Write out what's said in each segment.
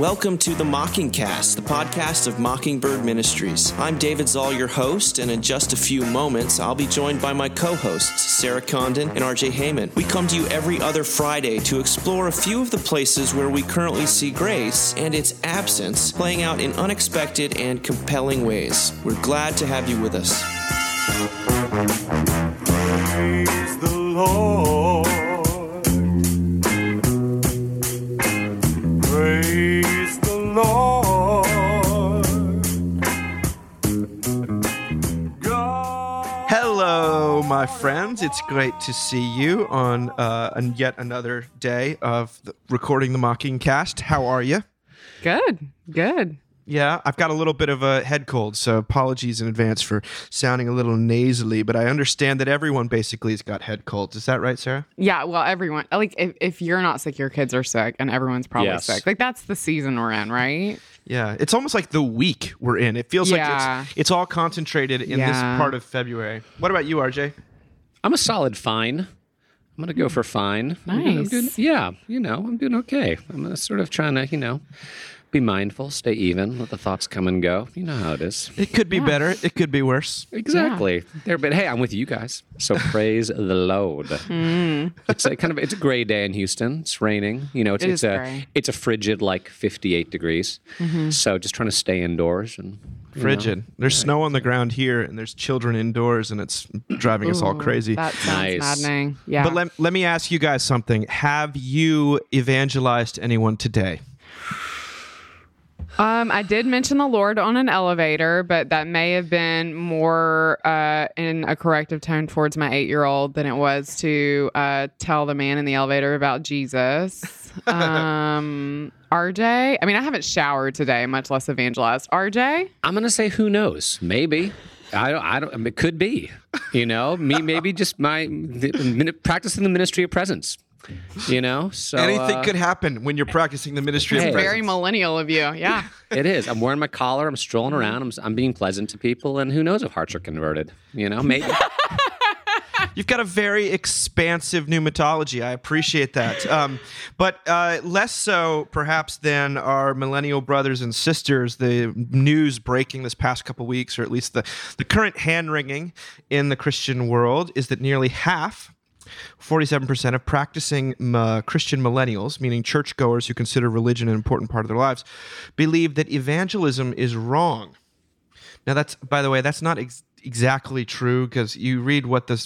Welcome to The Mockingcast, the podcast of Mockingbird Ministries. I'm David Zoll, your host, and in just a few moments, I'll be joined by my co-hosts, Sarah Condon and R.J. Heyman. We come to you every other Friday to explore a few of the places where we currently see grace and its absence playing out in unexpected and compelling ways. We're glad to have you with us. Praise the Lord. Praise the Lord. God. Hello, my friends. It's great to see you on yet another day of recording the Mockingcast. How are you? Good. Yeah, I've got a little bit of a head cold, so apologies in advance for sounding a little nasally, but I understand that everyone basically has got head colds. Is that right, Sarah? Yeah, well, everyone. Like, if you're not sick, your kids are sick, and everyone's probably sick. Like, that's the season we're in, right? Yeah, it's almost like the week we're in. It feels like it's all concentrated in this part of February. What about you, RJ? I'm a solid fine. I'm going to go for fine. Nice. I'm doing okay. I'm sort of trying to, be mindful, stay even, let the thoughts come and go. You know how it is. It could be better. It could be worse. Exactly. Yeah. But hey, I'm with you guys. So praise the Lord. Mm. It's a it's a gray day in Houston. It's raining. It's a frigid like 58 degrees. Mm-hmm. So just trying to stay indoors and frigid. There's snow on the ground here, and there's children indoors, and it's driving us all crazy. That sounds maddening. Yeah. But let me ask you guys something. Have you evangelized anyone today? I did mention the Lord on an elevator, but that may have been more in a corrective tone towards my 8-year-old than it was to tell the man in the elevator about Jesus. RJ? I mean, I haven't showered today, much less evangelized. RJ? I'm going to say who knows. Maybe. I mean, it could be. Me maybe just practicing the ministry of presence. So anything could happen when you're practicing the ministry of presence. Very millennial of you. Yeah, it is. I'm wearing my collar. I'm strolling around. I'm being pleasant to people, and who knows if hearts are converted? Maybe. You've got a very expansive pneumatology. I appreciate that. But less so, perhaps, than our millennial brothers and sisters, the news breaking this past couple weeks, or at least the current hand-wringing in the Christian world, is that nearly half, 47% of practicing Christian millennials, meaning churchgoers who consider religion an important part of their lives, believe that evangelism is wrong. Now, that's, by the way, that's not exactly true, because you read what the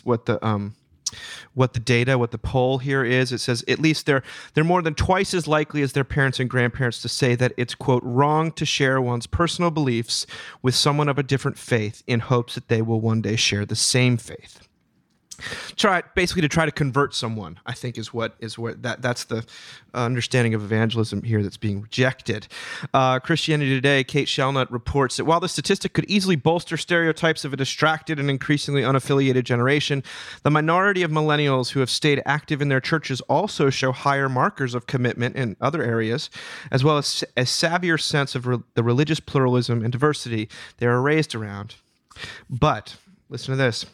poll here is. It says at least they're more than twice as likely as their parents and grandparents to say that it's, quote, wrong to share one's personal beliefs with someone of a different faith in hopes that they will one day share the same faith. Try to convert someone, I think, that's the understanding of evangelism here that's being rejected. Christianity Today, Kate Shellnut reports that while the statistic could easily bolster stereotypes of a distracted and increasingly unaffiliated generation, the minority of millennials who have stayed active in their churches also show higher markers of commitment in other areas, as well as a savvier sense of the religious pluralism and diversity they are raised around. But listen to this.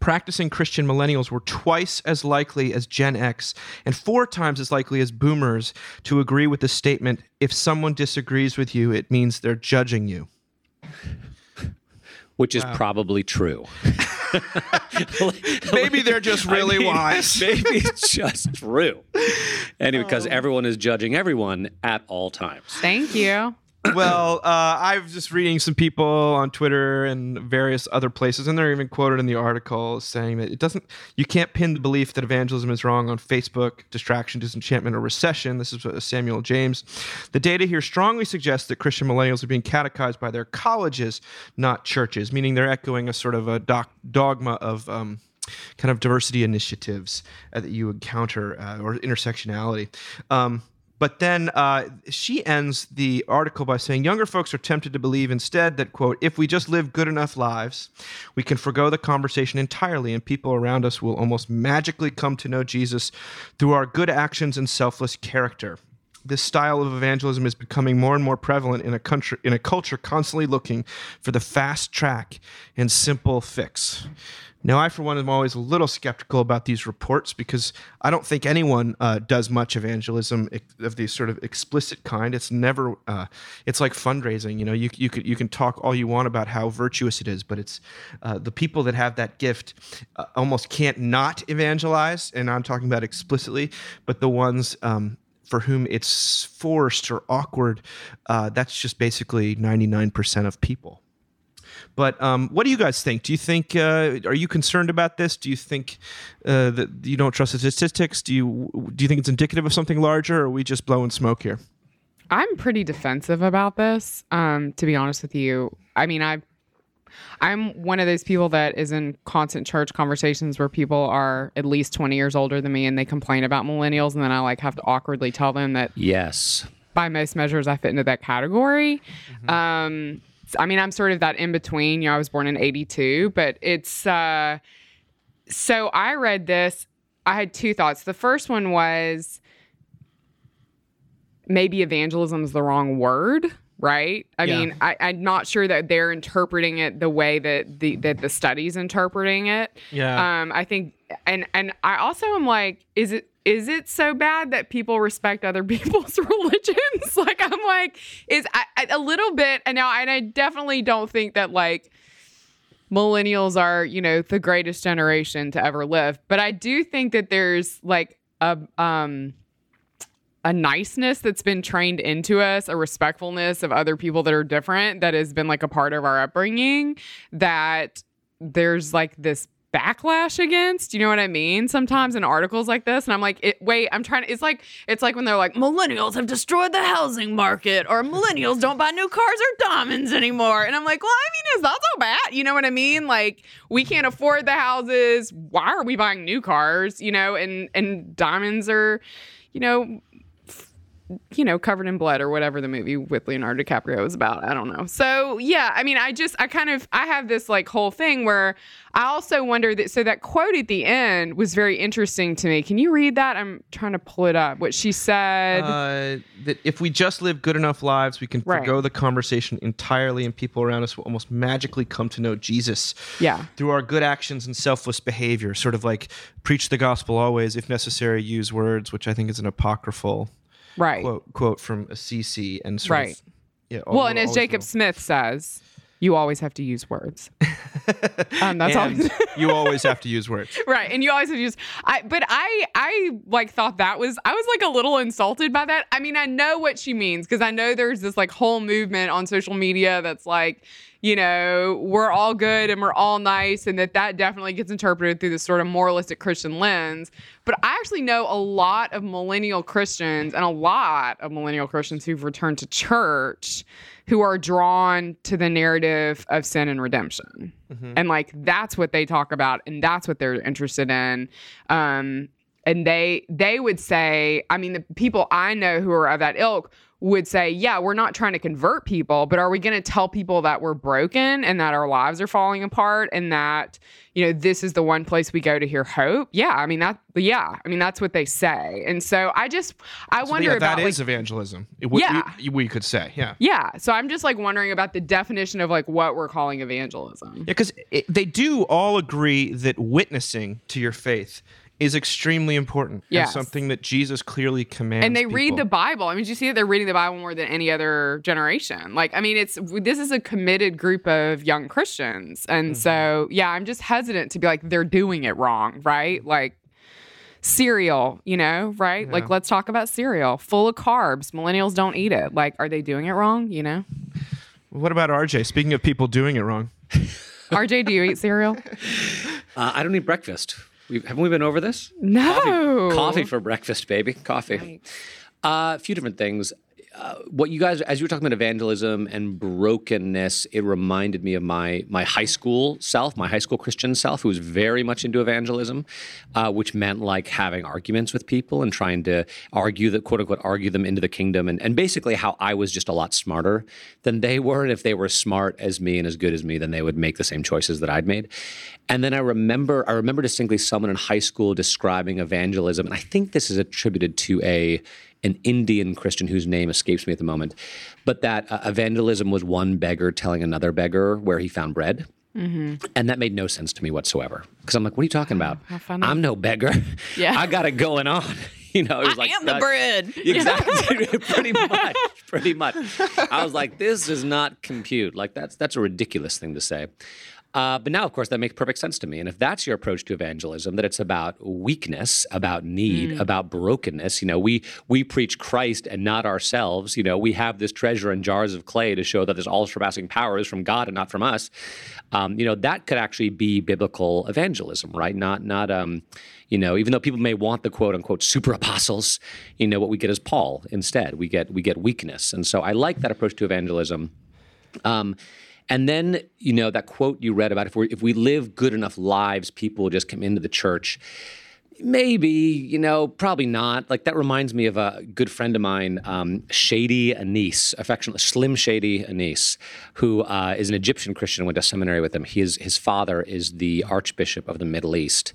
Practicing Christian millennials were twice as likely as Gen X and 4 times as likely as boomers to agree with the statement, if someone disagrees with you, it means they're judging you. Which is probably true. Maybe they're just really wise. Maybe it's just true. Anyway, because everyone is judging everyone at all times. Thank you. Well, I was just reading some people on Twitter and various other places, and they're even quoted in the article saying that you can't pin the belief that evangelism is wrong on Facebook, distraction, disenchantment, or recession. This is Samuel James. The data here strongly suggests that Christian millennials are being catechized by their colleges, not churches, meaning they're echoing a sort of a dogma of kind of diversity initiatives that you encounter, or intersectionality. But then she ends the article by saying, younger folks are tempted to believe instead that, quote, if we just live good enough lives, we can forgo the conversation entirely, and people around us will almost magically come to know Jesus through our good actions and selfless character. This style of evangelism is becoming more and more prevalent in a culture constantly looking for the fast track and simple fix. Now, I, for one, am always a little skeptical about these reports because I don't think anyone does much evangelism of the sort of explicit kind. It's never, it's like fundraising. You know, you can talk all you want about how virtuous it is, but it's the people that have that gift almost can't not evangelize. And I'm talking about explicitly, but the ones for whom it's forced or awkward, that's just basically 99% of people. But what do you guys think? Do you think, are you concerned about this? Do you think that you don't trust the statistics? Do you think it's indicative of something larger, or are we just blowing smoke here? I'm pretty defensive about this, to be honest with you. I mean, I'm one of those people that is in constant church conversations where people are at least 20 years older than me and they complain about millennials, and then I like have to awkwardly tell them that, yes, by most measures, I fit into that category. Mm-hmm. I mean, I'm sort of that in between. You know, I was born in 82, but it's, so I read this. I had two thoughts. The first one was maybe evangelism is the wrong word, right? I mean, I'm not sure that they're interpreting it the way that the study's interpreting it. Yeah. I think, and I also am like, is it so bad that people respect other people's religions? Like, I'm like, a little bit. And now, and I definitely don't think that like millennials are, you know, the greatest generation to ever live. But I do think that there's like a niceness that's been trained into us, a respectfulness of other people that are different, that has been like a part of our upbringing, that there's like this backlash against, you know what I mean? Sometimes in articles like this, and I'm like, it's like when they're like, millennials have destroyed the housing market, or millennials don't buy new cars or diamonds anymore. And I'm like, well, I mean, it's not so bad. You know what I mean? Like, we can't afford the houses. Why are we buying new cars? You know, and diamonds are, you know, covered in blood, or whatever the movie with Leonardo DiCaprio was about. I don't know. So, yeah, I mean, I have this like whole thing where I also wonder that, so that quote at the end was very interesting to me. Can you read that? I'm trying to pull it up. What she said. That if we just live good enough lives, we can forgo the conversation entirely, and people around us will almost magically come to know Jesus through our good actions and selfless behavior. Sort of like preach the gospel always, if necessary, use words, which I think is an apocryphal quote from Assisi, and sort of, yeah, well, and as Jacob Smith says, you always have to use words. That's and all. You always have to use words, right? And you always have to use. I like thought that was. I was like a little insulted by that. I mean, I know what she means, because I know there's this like whole movement on social media that's like, you know, we're all good and we're all nice, and that definitely gets interpreted through this sort of moralistic Christian lens. But I actually know a lot of millennial Christians who've returned to church who are drawn to the narrative of sin and redemption. Mm-hmm. And like, that's what they talk about, and that's what they're interested in. And they would say, I mean, the people I know who are of that ilk would say, yeah, we're not trying to convert people, but are we going to tell people that we're broken and that our lives are falling apart and that, you know, this is the one place we go to hear hope? Yeah, I mean, that's what they say. And so I wonder about... That is like, evangelism, we could say, yeah. Yeah, so I'm just like wondering about the definition of like what we're calling evangelism. Yeah, because they do all agree that witnessing to your faith is extremely important. Yes. And something that Jesus clearly commands. And they read the Bible. I mean, did you see that they're reading the Bible more than any other generation? Like, I mean, this is a committed group of young Christians. And so, yeah, I'm just hesitant to be like, they're doing it wrong, right? Like, cereal, you know, right? Yeah. Like, let's talk about cereal. Full of carbs. Millennials don't eat it. Like, are they doing it wrong, you know? What about RJ? Speaking of people doing it wrong. RJ, do you eat cereal? I don't eat breakfast. Haven't we been over this? No. Coffee for breakfast, baby. Coffee. Right. A few different things. What you guys, as you were talking about evangelism and brokenness, it reminded me of my high school self, my high school Christian self, who was very much into evangelism, which meant like having arguments with people and trying to argue them into the kingdom, and basically how I was just a lot smarter than they were. And if they were smart as me and as good as me, then they would make the same choices that I'd made. And then I remember distinctly someone in high school describing evangelism, and I think this is attributed to an Indian Christian whose name escapes me at the moment, but that evangelism was one beggar telling another beggar where he found bread. Mm-hmm. And that made no sense to me whatsoever. Because I'm like, what are you talking about? I'm no beggar. Yeah. I got it going on. You know, it was I am the bread. Exactly. Pretty much. I was like, this does not compute. Like, that's a ridiculous thing to say. But now, of course, that makes perfect sense to me. And if that's your approach to evangelism, that it's about weakness, about need, about brokenness, you know, we preach Christ and not ourselves. You know, we have this treasure in jars of clay to show that this all-surpassing power is from God and not from us. You know, that could actually be biblical evangelism, right? Not you know, even though people may want the quote-unquote super apostles, you know, what we get is Paul instead. We get weakness. And so I like that approach to evangelism. And then, you know, that quote you read about, if we live good enough lives, people will just come into the church. Maybe, you know, probably not. Like, that reminds me of a good friend of mine, Shady Anis, affectionately Slim Shady Anis, who is an Egyptian Christian, went to seminary with him. His father is the Archbishop of the Middle East.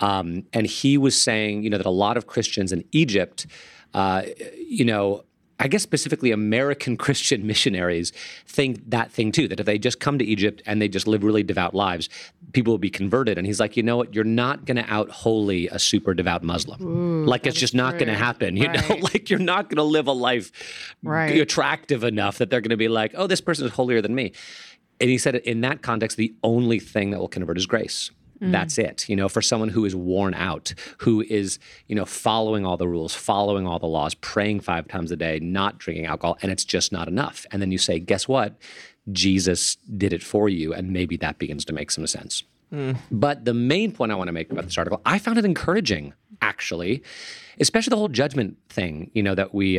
And he was saying, you know, that a lot of Christians in Egypt, you know, I guess specifically American Christian missionaries think that thing too, that if they just come to Egypt and they just live really devout lives, people will be converted. And he's like, you know what? You're not going to out-holy a super devout Muslim. Ooh, like, it's just not going to happen. You know, like, you're not going to live a life attractive enough that they're going to be like, oh, this person is holier than me. And he said, in that context, the only thing that will convert is grace. That's it. You know, for someone who is worn out, who is, you know, following all the rules, following all the laws, praying 5 times a day, not drinking alcohol, and it's just not enough. And then you say, guess what? Jesus did it for you, and maybe that begins to make some sense. But the main point I want to make about this article, I found it encouraging, actually, especially the whole judgment thing, you know, that we,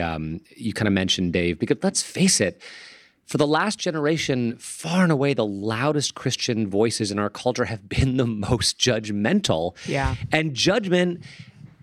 you kind of mentioned, Dave, because let's face it, for the last generation, far and away, the loudest Christian voices in our culture have been the most judgmental. Yeah. And judgment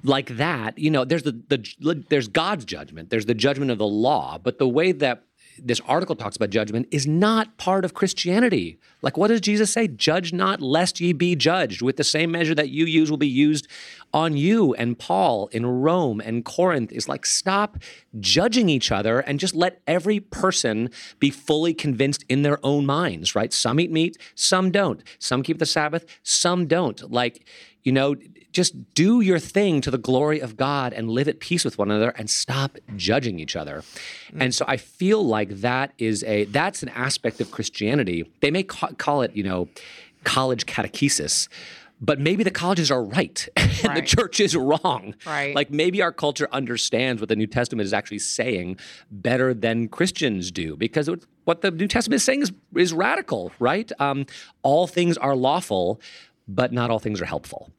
like that, you know, there's God's judgment. There's the judgment of the law. But the way that this article talks about judgment is not part of Christianity. Like, what does Jesus say? Judge not, lest ye be judged. With the same measure that you use will be used on you. And Paul in Rome and Corinth is like, stop judging each other and just let every person be fully convinced in their own minds, right? Some eat meat, some don't. Some keep the Sabbath, some don't. Like, you know, just do your thing to the glory of God and live at peace with one another and stop judging each other. And so I feel like that's an aspect of Christianity. They may call it, you know, college catechesis, but maybe the colleges are right and the church is wrong. Right. Like, maybe our culture understands what the New Testament is actually saying better than Christians do, because what the New Testament is saying is radical, right? All things are lawful, but not all things are helpful.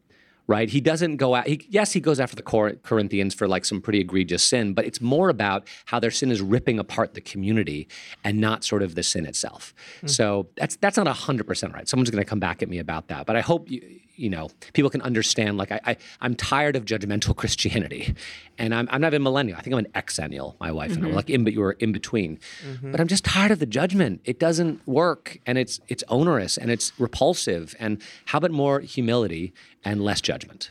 Right? He doesn't go out. Yes, he goes after the Corinthians for like some pretty egregious sin, but it's more about how their sin is ripping apart the community and not sort of the sin itself. Mm-hmm. So that's not 100% right. Someone's going to come back at me about that, but I hope you know, people can understand. Like, I'm tired of judgmental Christianity, and I'm not a millennial. I think I'm an exennial. My wife and I were like in, but you were in between. But I'm just tired of the judgment. It doesn't work, and it's onerous and it's repulsive. And how about more humility and less judgment?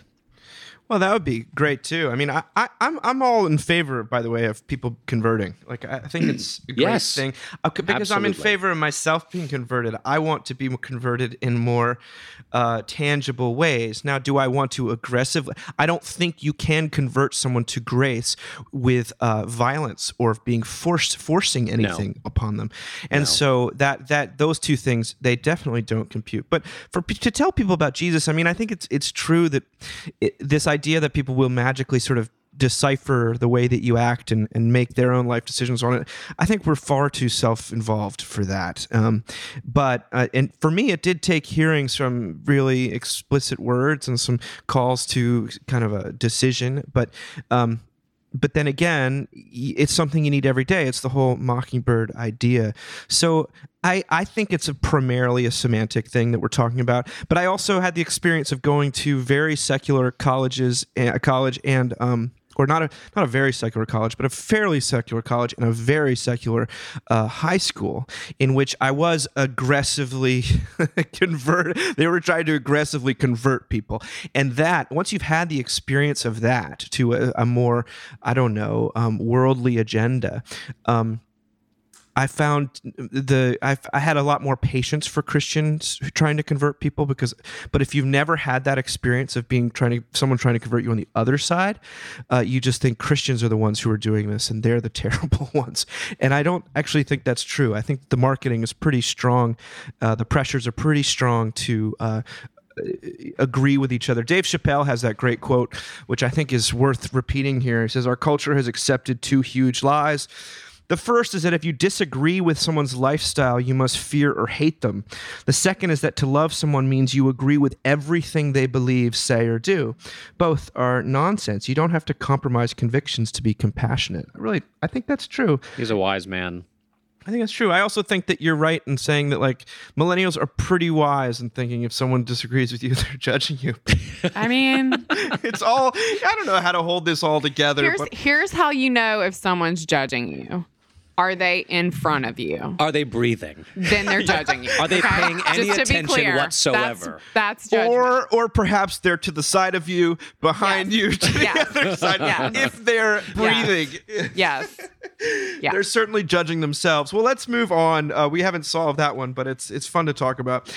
Well, that would be great too. I mean, I'm all in favor, by the way, of people converting. Like, I think it's a great thing because I'm in favor of myself being converted. I want to be converted in more tangible ways. Now, do I want to aggressively? I don't think you can convert someone to grace with violence or being forcing anything upon them. And so that those two things, they definitely don't compute. But to tell people about Jesus, I mean, I think it's true that this idea that people will magically sort of decipher the way that you act and make their own life decisions on it, I think we're far too self-involved for that. And for me, it did take hearing some really explicit words and some calls to kind of a decision. But then again, it's something you need every day. It's the whole Mockingbird idea. So I think it's primarily a semantic thing that we're talking about. But I also had the experience of going to very secular colleges, or not a very secular college, but a fairly secular college and a very secular high school, in which I was aggressively they were trying to aggressively convert people. And that, once you've had the experience of that to a more, worldly agenda, I found I had a lot more patience for Christians who trying to convert people but if you've never had that experience of someone trying to convert you on the other side, you just think Christians are the ones who are doing this and they're the terrible ones. And I don't actually think that's true. I think the marketing is pretty strong. The pressures are pretty strong to agree with each other. Dave Chappelle has that great quote, which I think is worth repeating here. He says, "Our culture has accepted two huge lies. The first is that if you disagree with someone's lifestyle, you must fear or hate them. The second is that to love someone means you agree with everything they believe, say, or do. Both are nonsense. You don't have to compromise convictions to be compassionate." Really, I think that's true. He's a wise man. I think that's true. I also think that you're right in saying that, like, millennials are pretty wise in thinking if someone disagrees with you, they're judging you. I mean, it's all, I don't know how to hold this all together. Here's how you know if someone's judging you. Are they in front of you? Are they breathing? Then they're judging you. Are they paying any attention whatsoever? That's judgment. Or perhaps they're to the side of you, behind you, to the other side. If they're breathing. Yes. They're certainly judging themselves. Well, let's move on. We haven't solved that one, but it's fun to talk about.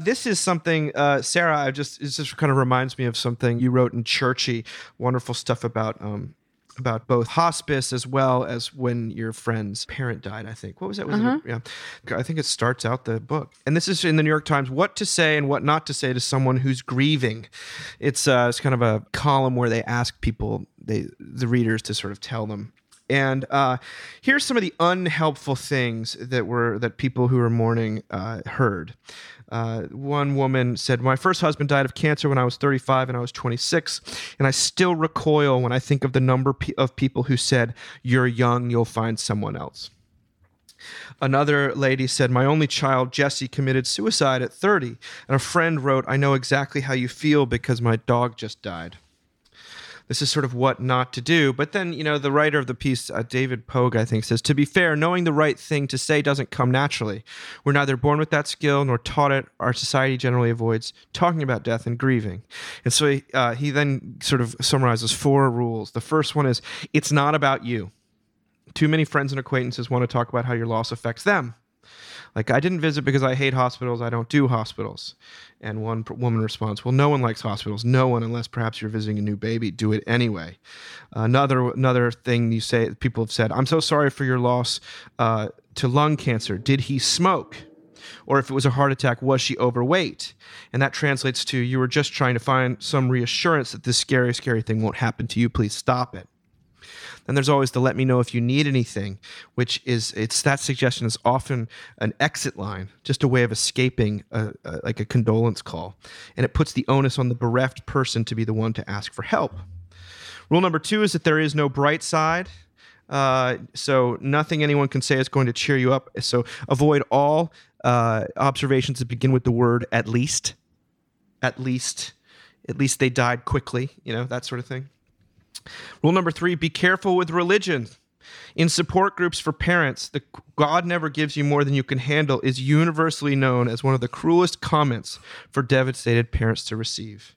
This is something, Sarah, it just kind of reminds me of something you wrote in Churchy. Wonderful stuff about both hospice as well as when your friend's parent died, I think. What was that? I think it starts out the book. And this is in the New York Times, What to Say and What Not to Say to Someone Who's Grieving. It's kind of a column where they ask people, the readers, to sort of tell them. And here's some of the unhelpful things that people who were mourning heard. One woman said, "My first husband died of cancer when I was 35 and I was 26, and I still recoil when I think of the number of people who said, 'You're young, you'll find someone else.'" Another lady said, "My only child, Jesse, committed suicide at 30, and a friend wrote, 'I know exactly how you feel because my dog just died.'" This is sort of what not to do. But then, the writer of the piece, David Pogue, I think, says, "To be fair, knowing the right thing to say doesn't come naturally. We're neither born with that skill nor taught it. Our society generally avoids talking about death and grieving." And so he then sort of summarizes 4 rules. The first one is, it's not about you. Too many friends and acquaintances want to talk about how your loss affects them. Like, "I didn't visit because I hate hospitals. I don't do hospitals." And one woman responds, "Well, no one likes hospitals. No one, unless perhaps you're visiting a new baby. Do it anyway." Another thing you say, people have said, "I'm so sorry for your loss to lung cancer. Did he smoke? Or if it was a heart attack, was she overweight?" And that translates to, "You were just trying to find some reassurance that this scary, scary thing won't happen to you. Please stop it." And there's always the "let me know if you need anything," which is, that suggestion is often an exit line, just a way of escaping like a condolence call. And it puts the onus on the bereft person to be the one to ask for help. Rule number 2 is that there is no bright side. So nothing anyone can say is going to cheer you up. So avoid all observations that begin with the word "at least." At least they died quickly, that sort of thing. Rule number 3, be careful with religion. In support groups for parents, the "God never gives you more than you can handle" is universally known as one of the cruelest comments for devastated parents to receive.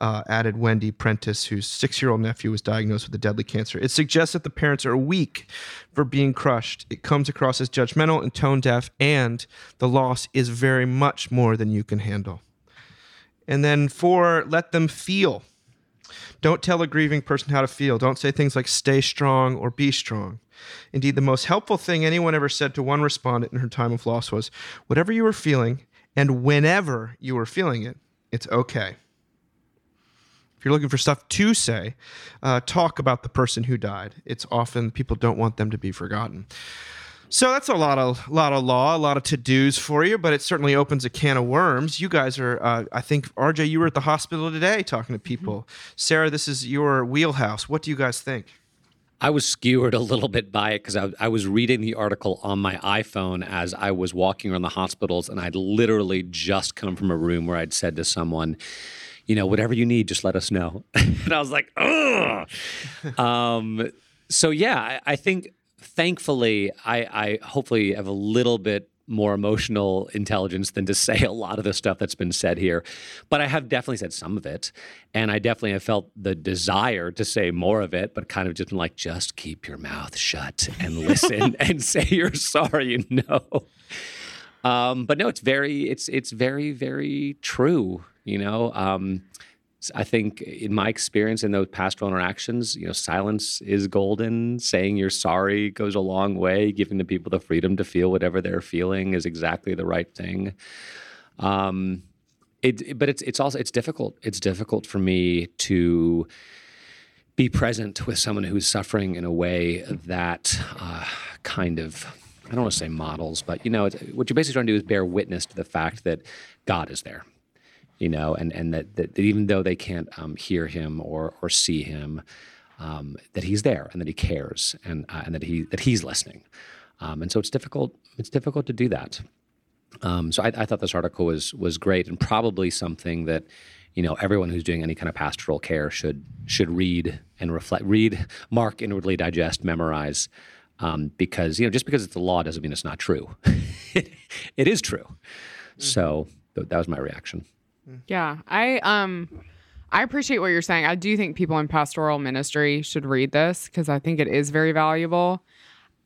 Added Wendy Prentice, whose 6-year-old nephew was diagnosed with a deadly cancer. It suggests that the parents are weak for being crushed. It comes across as judgmental and tone deaf, and the loss is very much more than you can handle. And then 4, let them feel. Don't tell a grieving person how to feel. Don't say things like "stay strong" or "be strong." Indeed, the most helpful thing anyone ever said to one respondent in her time of loss was, "Whatever you were feeling and whenever you were feeling it, it's okay." If you're looking for stuff to say, talk about the person who died. It's often people don't want them to be forgotten. So that's a lot of law, a lot of to-dos for you, but it certainly opens a can of worms. You guys are, I think, RJ, you were at the hospital today talking to people. Mm-hmm. Sarah, this is your wheelhouse. What do you guys think? I was skewered a little bit by it because I was reading the article on my iPhone as I was walking around the hospitals, and I'd literally just come from a room where I'd said to someone, "Whatever you need, just let us know." And I was like, ugh! So, I think... Thankfully, I hopefully have a little bit more emotional intelligence than to say a lot of the stuff that's been said here. But I have definitely said some of it. And I definitely have felt the desire to say more of it, but kind of just been like, just keep your mouth shut and listen and say you're sorry, you know. But no, it's very, very true, you know. I think in my experience in those pastoral interactions, you know, silence is golden. Saying you're sorry goes a long way. Giving the people the freedom to feel whatever they're feeling is exactly the right thing. But it's also difficult. It's difficult for me to be present with someone who's suffering in a way that kind of, I don't want to say models, but, you know, it's, what you're basically trying to do is bear witness to the fact that God is there. You know, and that even though they can't hear him or see him, that he's there and that he cares and that he's listening, and so it's difficult. It's difficult to do that. So I thought this article was great and probably something that, you know, everyone who's doing any kind of pastoral care should read and reflect, read, mark, inwardly digest, memorize, because, you know, just because it's the law doesn't mean it's not true. It is true. Mm-hmm. So that was my reaction. Yeah, I appreciate what you're saying. I do think people in pastoral ministry should read this because I think it is very valuable.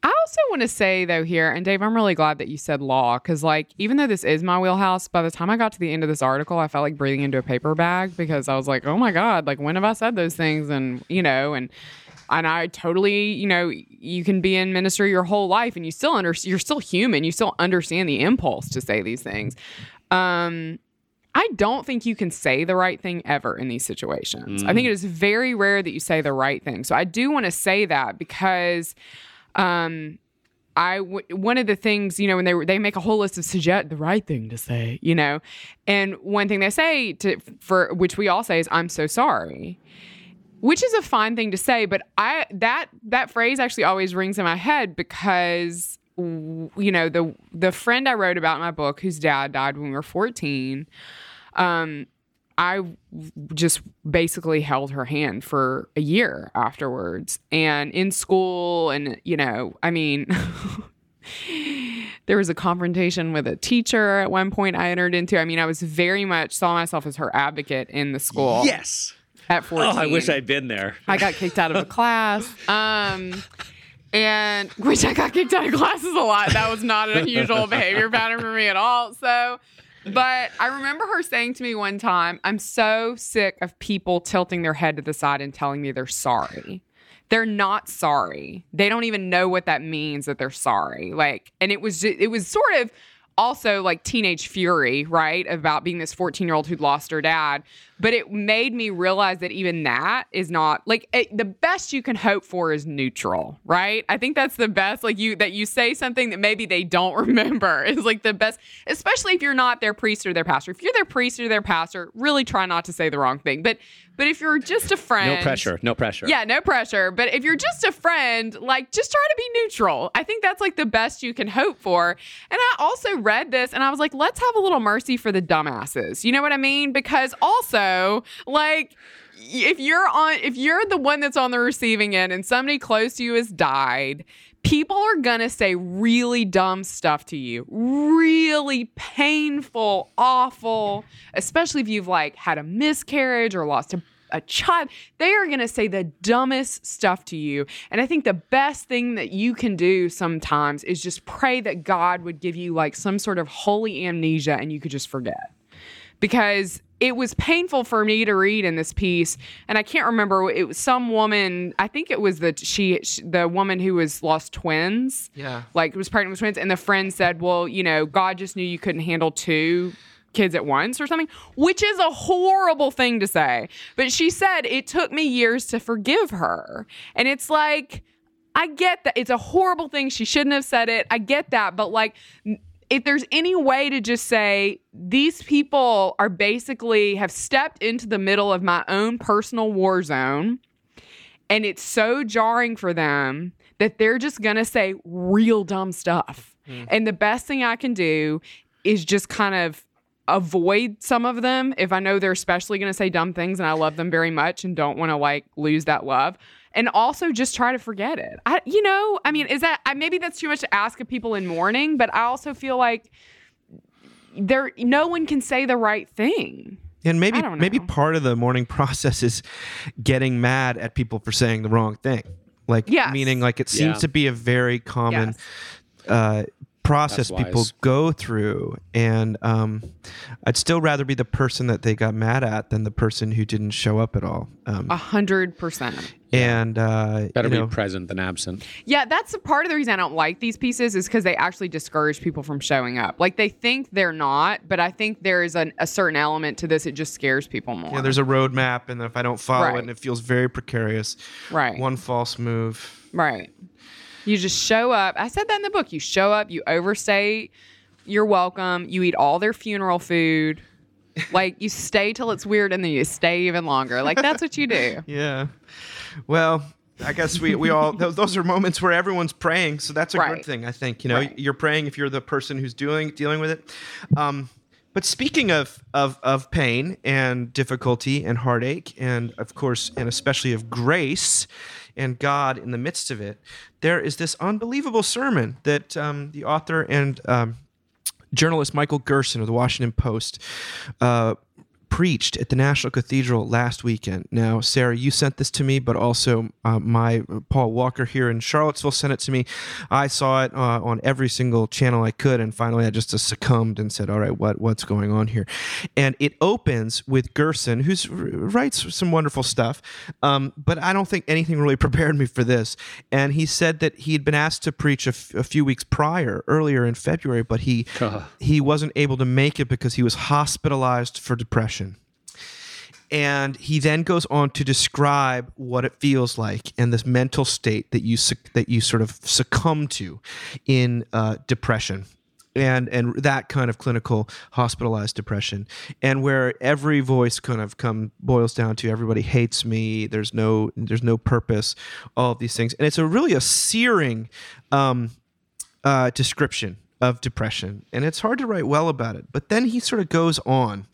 I also want to say, though, here, and Dave, I'm really glad that you said law because, like, even though this is my wheelhouse, by the time I got to the end of this article, I felt like breathing into a paper bag because I was like, oh, my God, like, when have I said those things? And, you know, and I totally, you know, you can be in ministry your whole life and you still you're still human. You still understand the impulse to say these things. I don't think you can say the right thing ever in these situations. Mm. I think it is very rare that you say the right thing. So I do want to say that because one of the things, you know, when they make a whole list of the right thing to say, you know, and one thing they say for which we all say is, I'm so sorry, which is a fine thing to say. But that phrase actually always rings in my head because, you know, the friend I wrote about in my book whose dad died when we were 14, I just basically held her hand for a year afterwards and in school. And, you know, I mean, there was a confrontation with a teacher at one point I entered into. I mean, I was very much saw myself as her advocate in the school. Yes. At 14. Oh, I wish I'd been there. I got kicked out of a class. And which I got kicked out of classes a lot. That was not an unusual behavior pattern for me at all. So, but I remember her saying to me one time, I'm so sick of people tilting their head to the side and telling me they're sorry. They're not sorry. They don't even know what that means that they're sorry. Like, and it was sort of also like teenage fury, right? About being this 14-year-old who'd lost her dad. But it made me realize that even that is not like the best you can hope for is neutral, right? I think that's the best, like you say something that maybe they don't remember is like the best, especially if you're not their priest or their pastor. If you're their priest or their pastor, really try not to say the wrong thing. But if you're just a friend. No pressure. Yeah, no pressure. But if you're just a friend, like just try to be neutral. I think that's like the best you can hope for. And I also read this and I was like, let's have a little mercy for the dumbasses. You know what I mean? Because also, like, if you're the one that's on the receiving end and somebody close to you has died, people are going to say really dumb stuff to you, really painful, awful, especially if you've like had a miscarriage or lost a child. They are going to say the dumbest stuff to you. And I think the best thing that you can do sometimes is just pray that God would give you like some sort of holy amnesia and you could just forget. Because it was painful for me to read in this piece, and I can't remember. It was some woman. I think it was the woman who was lost twins. Yeah, like was pregnant with twins, and the friend said, "Well, you know, God just knew you couldn't handle two kids at once," or something, which is a horrible thing to say. But she said it took me years to forgive her, and it's like I get that it's a horrible thing. She shouldn't have said it. I get that, but like, if there's any way to just say these people are basically have stepped into the middle of my own personal war zone and it's so jarring for them that they're just going to say real dumb stuff. Mm. And the best thing I can do is just kind of avoid some of them if I know they're especially going to say dumb things and I love them very much and don't want to like lose that love. and also just try to forget it. Maybe that's too much to ask of people in mourning, but I also feel like no one can say the right thing. And maybe part of the mourning process is getting mad at people for saying the wrong thing. Meaning like it seems to be a very common process people go through. And I'd still rather be the person that they got mad at than the person who didn't show up at all. 100%. And better be present than absent. Yeah, that's part of the reason I don't like these pieces is because they actually discourage people from showing up. Like they think they're not, but I think there is a certain element to this. It just scares people more. Yeah, there's a roadmap, and if I don't follow it, and it feels very precarious. Right. One false move. Right. You just show up. I said that in the book. You show up. You overstay your welcome. You eat all their funeral food. Like you stay till it's weird, and then you stay even longer. Like that's what you do. Yeah. Well, I guess we all, those are moments where everyone's praying. So that's a good thing, I think. You're praying if you're the person who's dealing with it. But speaking of pain and difficulty and heartache and, of course, and especially of grace and God in the midst of it, there is this unbelievable sermon that the author and journalist Michael Gerson of the Washington Post preached at the National Cathedral last weekend. Now, Sarah, you sent this to me, but also my Paul Walker here in Charlottesville sent it to me. I saw it on every single channel I could, and finally I just succumbed and said, all right, what's going on here? And it opens with Gerson, who writes some wonderful stuff, but I don't think anything really prepared me for this. And he said that he'd been asked to preach a few weeks earlier in February, but he wasn't able to make it because he was hospitalized for depression. And he then goes on to describe what it feels like and this mental state that you sort of succumb to in depression and that kind of clinical hospitalized depression, and where every voice kind of boils down to everybody hates me, there's no purpose, all of these things. And it's really a searing description of depression, and it's hard to write well about it. But then he sort of goes on,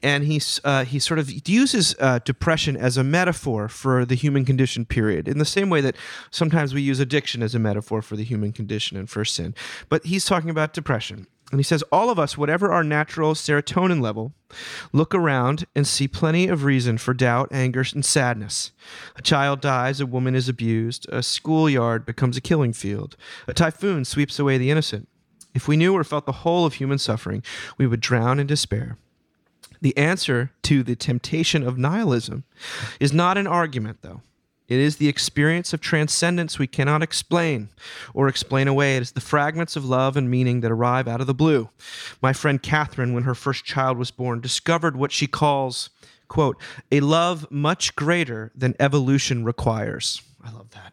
and he sort of uses depression as a metaphor for the human condition, period, in the same way that sometimes we use addiction as a metaphor for the human condition and for sin. But he's talking about depression, and he says, all of us, whatever our natural serotonin level, look around and see plenty of reason for doubt, anger, and sadness. A child dies, a woman is abused, a schoolyard becomes a killing field, a typhoon sweeps away the innocent. If we knew or felt the whole of human suffering, we would drown in despair. The answer to the temptation of nihilism is not an argument, though. It is the experience of transcendence we cannot explain or explain away. It is the fragments of love and meaning that arrive out of the blue. My friend Catherine, when her first child was born, discovered what she calls, quote, a love much greater than evolution requires. I love that.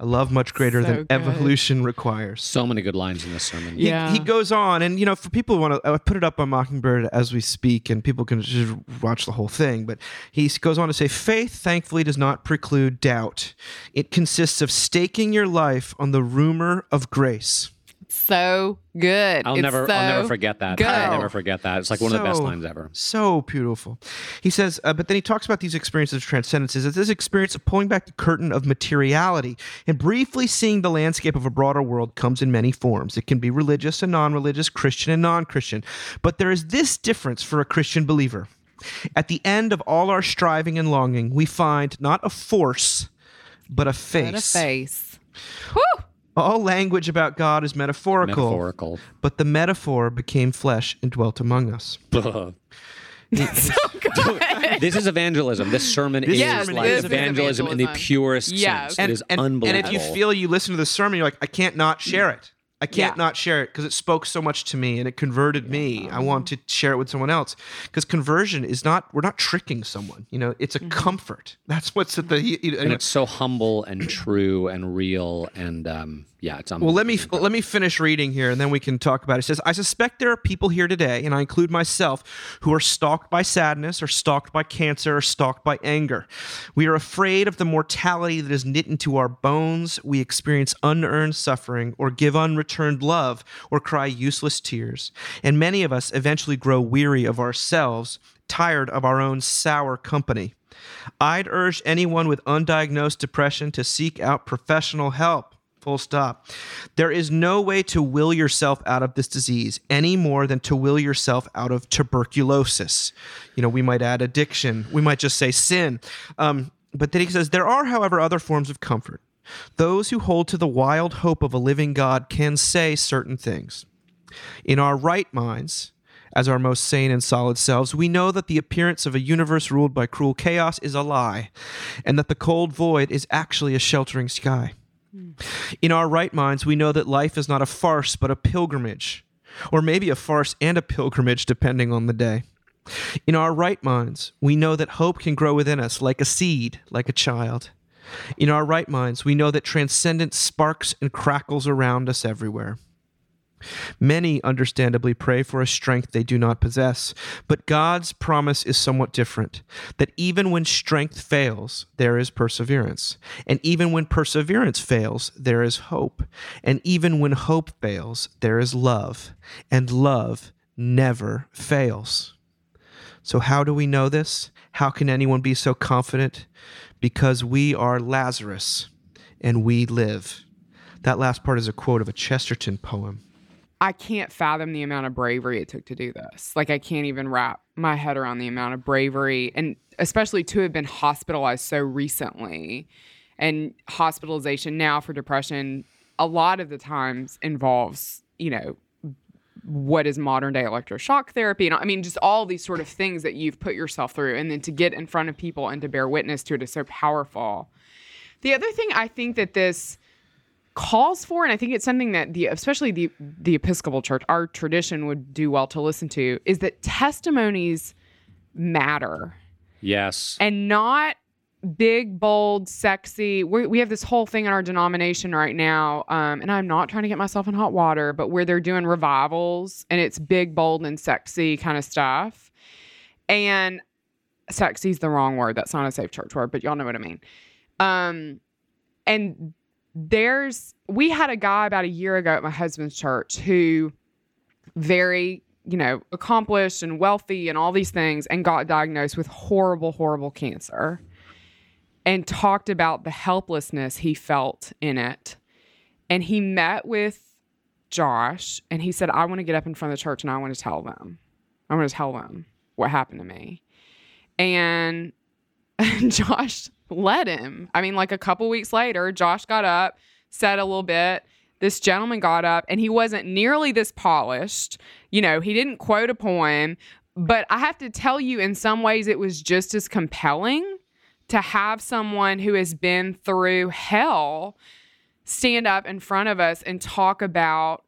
A love much greater than evolution requires. So many good lines in this sermon. Yeah. He goes on, and for people who want to, I put it up on Mockingbird as we speak, and people can just watch the whole thing. But he goes on to say, faith, thankfully, does not preclude doubt. It consists of staking your life on the rumor of grace. So good. I'll never forget that. I'll never forget that. It's like one of the best lines ever. So beautiful. He says, but then he talks about these experiences of transcendence. It's this experience of pulling back the curtain of materiality and briefly seeing the landscape of a broader world comes in many forms. It can be religious and non-religious, Christian and non-Christian. But there is this difference for a Christian believer. At the end of all our striving and longing, we find not a force, but a face. But a face. Whew! All language about God is metaphorical, but the metaphor became flesh and dwelt among us. This is evangelism. This sermon is evangelism in the purest sense. And, it is unbelievable. And if you feel you listen to the sermon, you're like, I can't not share it. I can't not share it because it spoke so much to me and it converted me. I want to share it with someone else because conversion is we're not tricking someone. It's a comfort. That's what's at the... And it's so humble and true and real and... it's unbelievable. Well, let me finish reading here, and then we can talk about it. It says, I suspect there are people here today, and I include myself, who are stalked by sadness or stalked by cancer or stalked by anger. We are afraid of the mortality that is knit into our bones. We experience unearned suffering or give unreturned love or cry useless tears. And many of us eventually grow weary of ourselves, tired of our own sour company. I'd urge anyone with undiagnosed depression to seek out professional help. Full stop. There is no way to will yourself out of this disease any more than to will yourself out of tuberculosis. You know, we might add addiction. We might just say sin. But then he says, there are, however, other forms of comfort. Those who hold to the wild hope of a living God can say certain things. In our right minds, as our most sane and solid selves, we know that the appearance of a universe ruled by cruel chaos is a lie, and that the cold void is actually a sheltering sky. In our right minds, we know that life is not a farce, but a pilgrimage, or maybe a farce and a pilgrimage, depending on the day. In our right minds, we know that hope can grow within us like a seed, like a child. In our right minds, we know that transcendence sparks and crackles around us everywhere. Many understandably pray for a strength they do not possess, but God's promise is somewhat different, that even when strength fails, there is perseverance, and even when perseverance fails, there is hope, and even when hope fails, there is love, and love never fails. So how do we know this? How can anyone be so confident? Because we are Lazarus, and we live. That last part is a quote of a Chesterton poem. I can't fathom the amount of bravery it took to do this. Like, I can't even wrap my head around the amount of bravery, and especially to have been hospitalized so recently. And hospitalization now for depression, a lot of the times involves, you know, what is modern day electroshock therapy. And I mean, just all these sort of things that you've put yourself through. And then to get in front of people and to bear witness to it is so powerful. The other thing I think that this calls for, and I think it's something that especially the Episcopal Church, our tradition, would do well to listen to, is that testimonies matter. Yes. And not big, bold, sexy. We have this whole thing in our denomination right now, and I'm not trying to get myself in hot water, but where they're doing revivals, and it's big, bold, and sexy kind of stuff. And sexy is the wrong word. That's not a safe church word, but y'all know what I mean. And we had a guy about a year ago at my husband's church who, very, you know, accomplished and wealthy and all these things, and got diagnosed with horrible, horrible cancer, and talked about the helplessness he felt in it. And he met with Josh and he said, I want to get up in front of the church and I want to tell them. I want to tell them what happened to me. And Josh let him. I mean, like a couple weeks later, Josh got up, said a little bit. This gentleman got up, and he wasn't nearly this polished. You know, he didn't quote a poem, but I have to tell you, in some ways, it was just as compelling to have someone who has been through hell stand up in front of us and talk about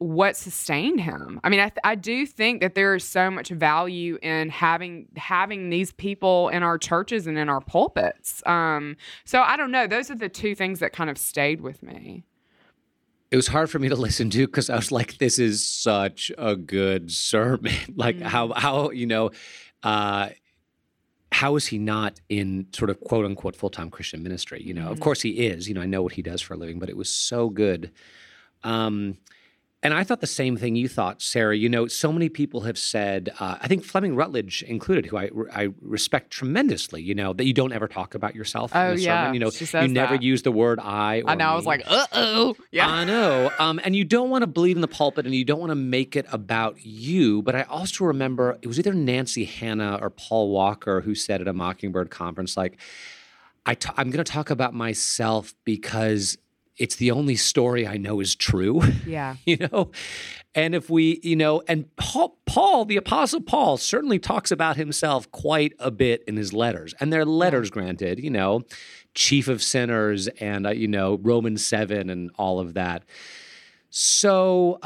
what sustained him. I mean, I do think that there is so much value in having these people in our churches and in our pulpits. So I don't know. Those are the two things that kind of stayed with me. It was hard for me to listen to because I was like, this is such a good sermon. Like, mm-hmm. how you know, how is he not in sort of quote unquote full-time Christian ministry? You know, mm-hmm. Of course he is, you know, I know what he does for a living, but it was so good. And I thought the same thing you thought, Sarah. You know, so many people have said, I think Fleming Rutledge included, who I respect tremendously, you know, that you don't ever talk about yourself in the sermon. You know, you never use the word I or I know, me. I was like, uh-oh. Yeah. I know. And you don't want to bleed in the pulpit and you don't want to make it about you. But I also remember it was either Nancy Hanna or Paul Walker who said at a Mockingbird conference, like, I'm going to talk about myself because it's the only story I know is true. Yeah. You know? And if we, you know, and Paul, the Apostle Paul, certainly talks about himself quite a bit in his letters. And they're letters, granted, you know, Chief of Sinners and, you know, Romans 7 and all of that. So,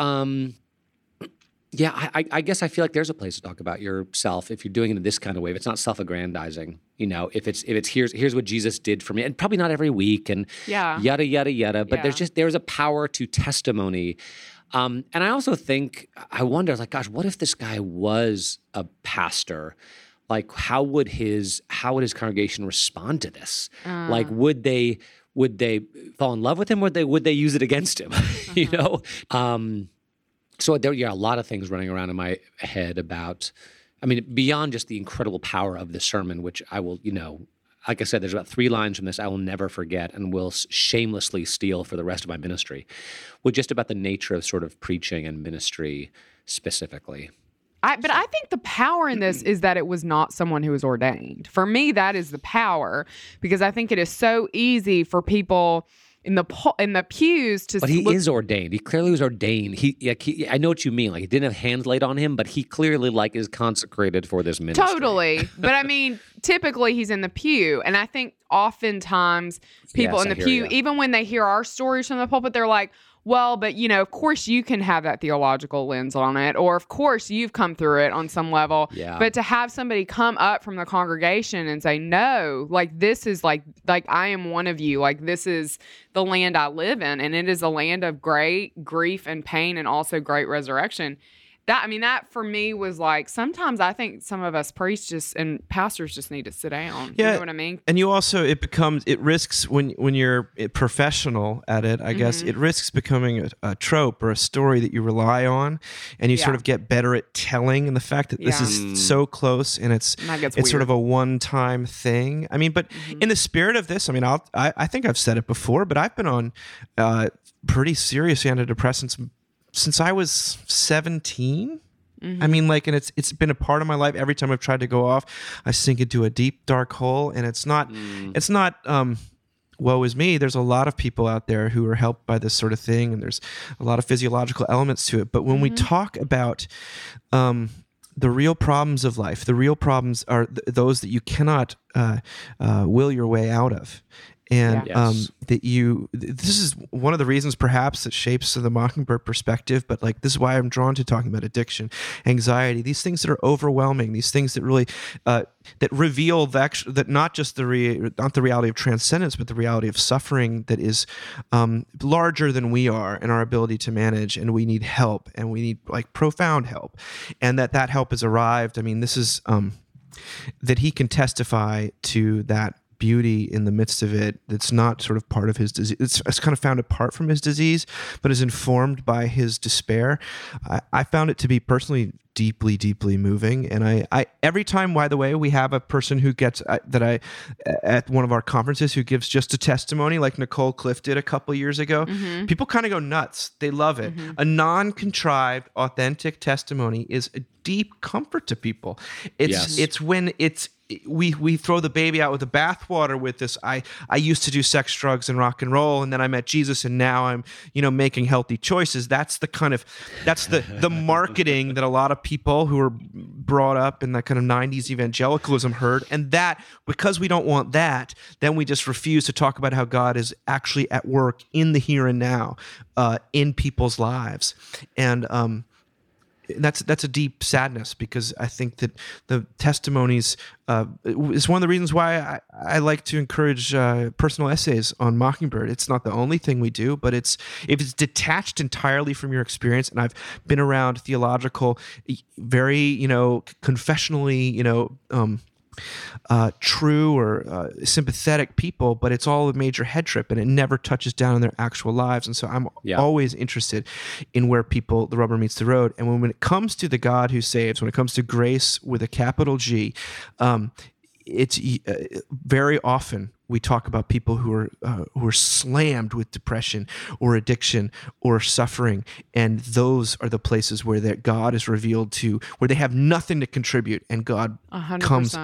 I guess I feel like there's a place to talk about yourself if you're doing it in this kind of way. If it's not self-aggrandizing, you know, if it's here's what Jesus did for me, and probably not every week, and yada yada yada. But there's a power to testimony, and I also think I wonder, like, gosh, what if this guy was a pastor? Like, how would his congregation respond to this? Like, would they fall in love with him? Or would they use it against him? Uh-huh. You know. So there are a lot of things running around in my head about I mean, beyond just the incredible power of this sermon, which I will, you know, like I said, there's about 3 lines from this I will never forget and will shamelessly steal for the rest of my ministry, was just about the nature of sort of preaching and ministry specifically. I think the power in this is that it was not someone who was ordained. For me, that is the power, because I think it is so easy for people in the pews to. But he is ordained. He clearly was ordained. He I know what you mean. Like, he didn't have hands laid on him, but he clearly like is consecrated for this ministry. Totally. But I mean, typically he's in the pew, and I think oftentimes people in the pew, even when they hear our stories from the pulpit, they're like, well, but, you know, of course you can have that theological lens on it, or of course you've come through it on some level. Yeah. But to have somebody come up from the congregation and say, no, like, this is like I am one of you. Like, this is the land I live in, and it is a land of great grief and pain and also great resurrection. That, I mean, that for me was like, sometimes I think some of us priests just and pastors just need to sit down. Yeah. You know what I mean? And you also, it risks when you're professional at it, I mm-hmm. guess, it risks becoming a trope or a story that you rely on, and you sort of get better at telling. And the fact that this is so close and it's sort of a one-time thing. I mean, but in the spirit of this, I mean, I think I've said it before, but I've been on pretty serious antidepressants since I was 17, I mean, like, and it's been a part of my life. Every time I've tried to go off, I sink into a deep, dark hole, and it's not woe is me. There's a lot of people out there who are helped by this sort of thing, and there's a lot of physiological elements to it. But when we talk about the real problems of life, the real problems are those that you cannot will your way out of. And this is one of the reasons perhaps that shapes the Mockingbird perspective, but like, this is why I'm drawn to talking about addiction, anxiety, these things that are overwhelming, these things that really, that reveal that not just not the reality of transcendence, but the reality of suffering that is larger than we are in our ability to manage, and we need help, and we need like profound help, and that help has arrived. I mean, this is, that he can testify to that beauty in the midst of it, that's not sort of part of his disease. It's kind of found apart from his disease, but is informed by his despair. I found it to be personally deeply, deeply moving. And I every time, by the way, we have a person who gets at one of our conferences who gives just a testimony, like Nicole Cliff did a couple years ago, people kind of go nuts. They love it. A non-contrived, authentic testimony is a deep comfort to people. It's when it's we throw the baby out with the bathwater with this. I used to do sex, drugs, and rock and roll, and then I met Jesus, and now I'm, you know, making healthy choices. That's the kind of the marketing that a lot of people who were brought up in that kind of 90s evangelicalism heard, and that because we don't want that, then we just refuse to talk about how God is actually at work in the here and now, in people's lives, and that's a deep sadness, because I think that the testimonies is one of the reasons why I like to encourage personal essays on Mockingbird. It's not the only thing we do, but if it's detached entirely from your experience, and I've been around theological, very, you know, confessionally, you know, true or sympathetic people, but it's all a major head trip, and it never touches down on their actual lives. And so I'm always interested in where people, the rubber meets the road. And when it comes to the God who saves, when it comes to grace with a capital G, it's very often we talk about people who are slammed with depression or addiction or suffering, and those are the places where that God is revealed to, where they have nothing to contribute, and God 100%. Comes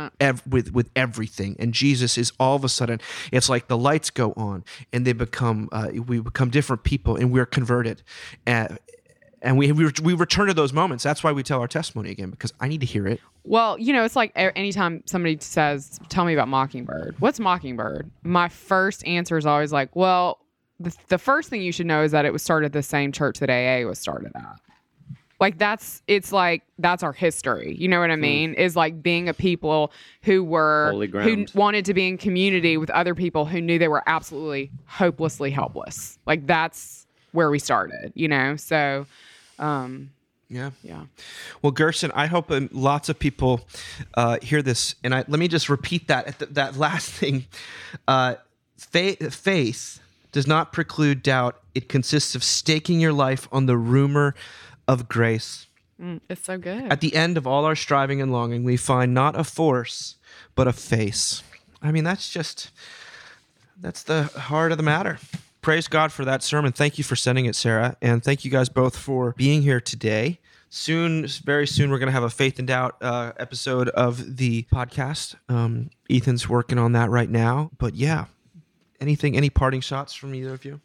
with everything. And Jesus is all of a sudden, it's like the lights go on, and they become we become different people, and we're converted. And we return to those moments. That's why we tell our testimony again, because I need to hear it. Well, you know, it's like anytime somebody says, tell me about Mockingbird. What's Mockingbird? My first answer is always like, well, the first thing you should know is that it was started at the same church that AA was started at. Like, that's our history. You know what I mean? Is like being a people who wanted to be in community with other people who knew they were absolutely hopelessly helpless. Like, that's where we started, you know? So, yeah. Well, Gerson, I hope lots of people hear this. And let me just repeat that, that last thing. Faith does not preclude doubt. It consists of staking your life on the rumor of grace. It's so good. At the end of all our striving and longing, we find not a force, but a face. I mean, that's the heart of the matter. Praise God for that sermon. Thank you for sending it, Sarah. And thank you guys both for being here today. Soon, very soon, we're going to have a Faith and Doubt episode of the podcast. Ethan's working on that right now. But yeah, any parting shots from either of you?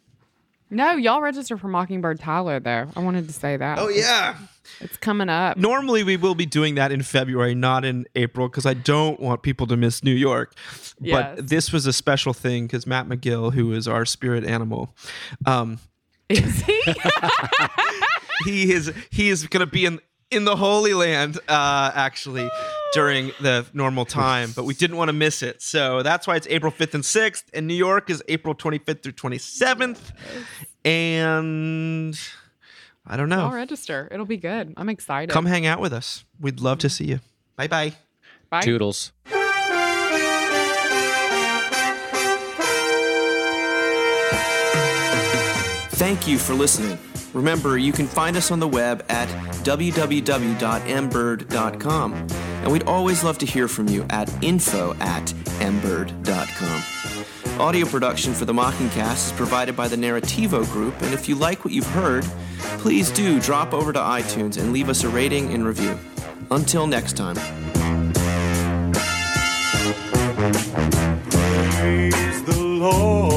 No, y'all register for Mockingbird Tyler, though. I wanted to say that. Oh, yeah. It's coming up. Normally, we will be doing that in February, not in April, because I don't want people to miss New York. Yes. But this was a special thing, because Matt McGill, who is our spirit animal... Is he? He is going to be in the Holy Land, actually, during the normal time, but we didn't want to miss it. So that's why it's April 5th and 6th, and New York is April 25th through 27th. And I don't know. I'll register. It'll be good. I'm excited. Come hang out with us. We'd love to see you. Bye-bye. Bye. Toodles. Thank you for listening. Remember, you can find us on the web at www.mbird.com. And we'd always love to hear from you at info@mbird.com. Audio production for The Mockingcast is provided by the Narrativo Group. And if you like what you've heard, please do drop over to iTunes and leave us a rating and review. Until next time. Praise the Lord.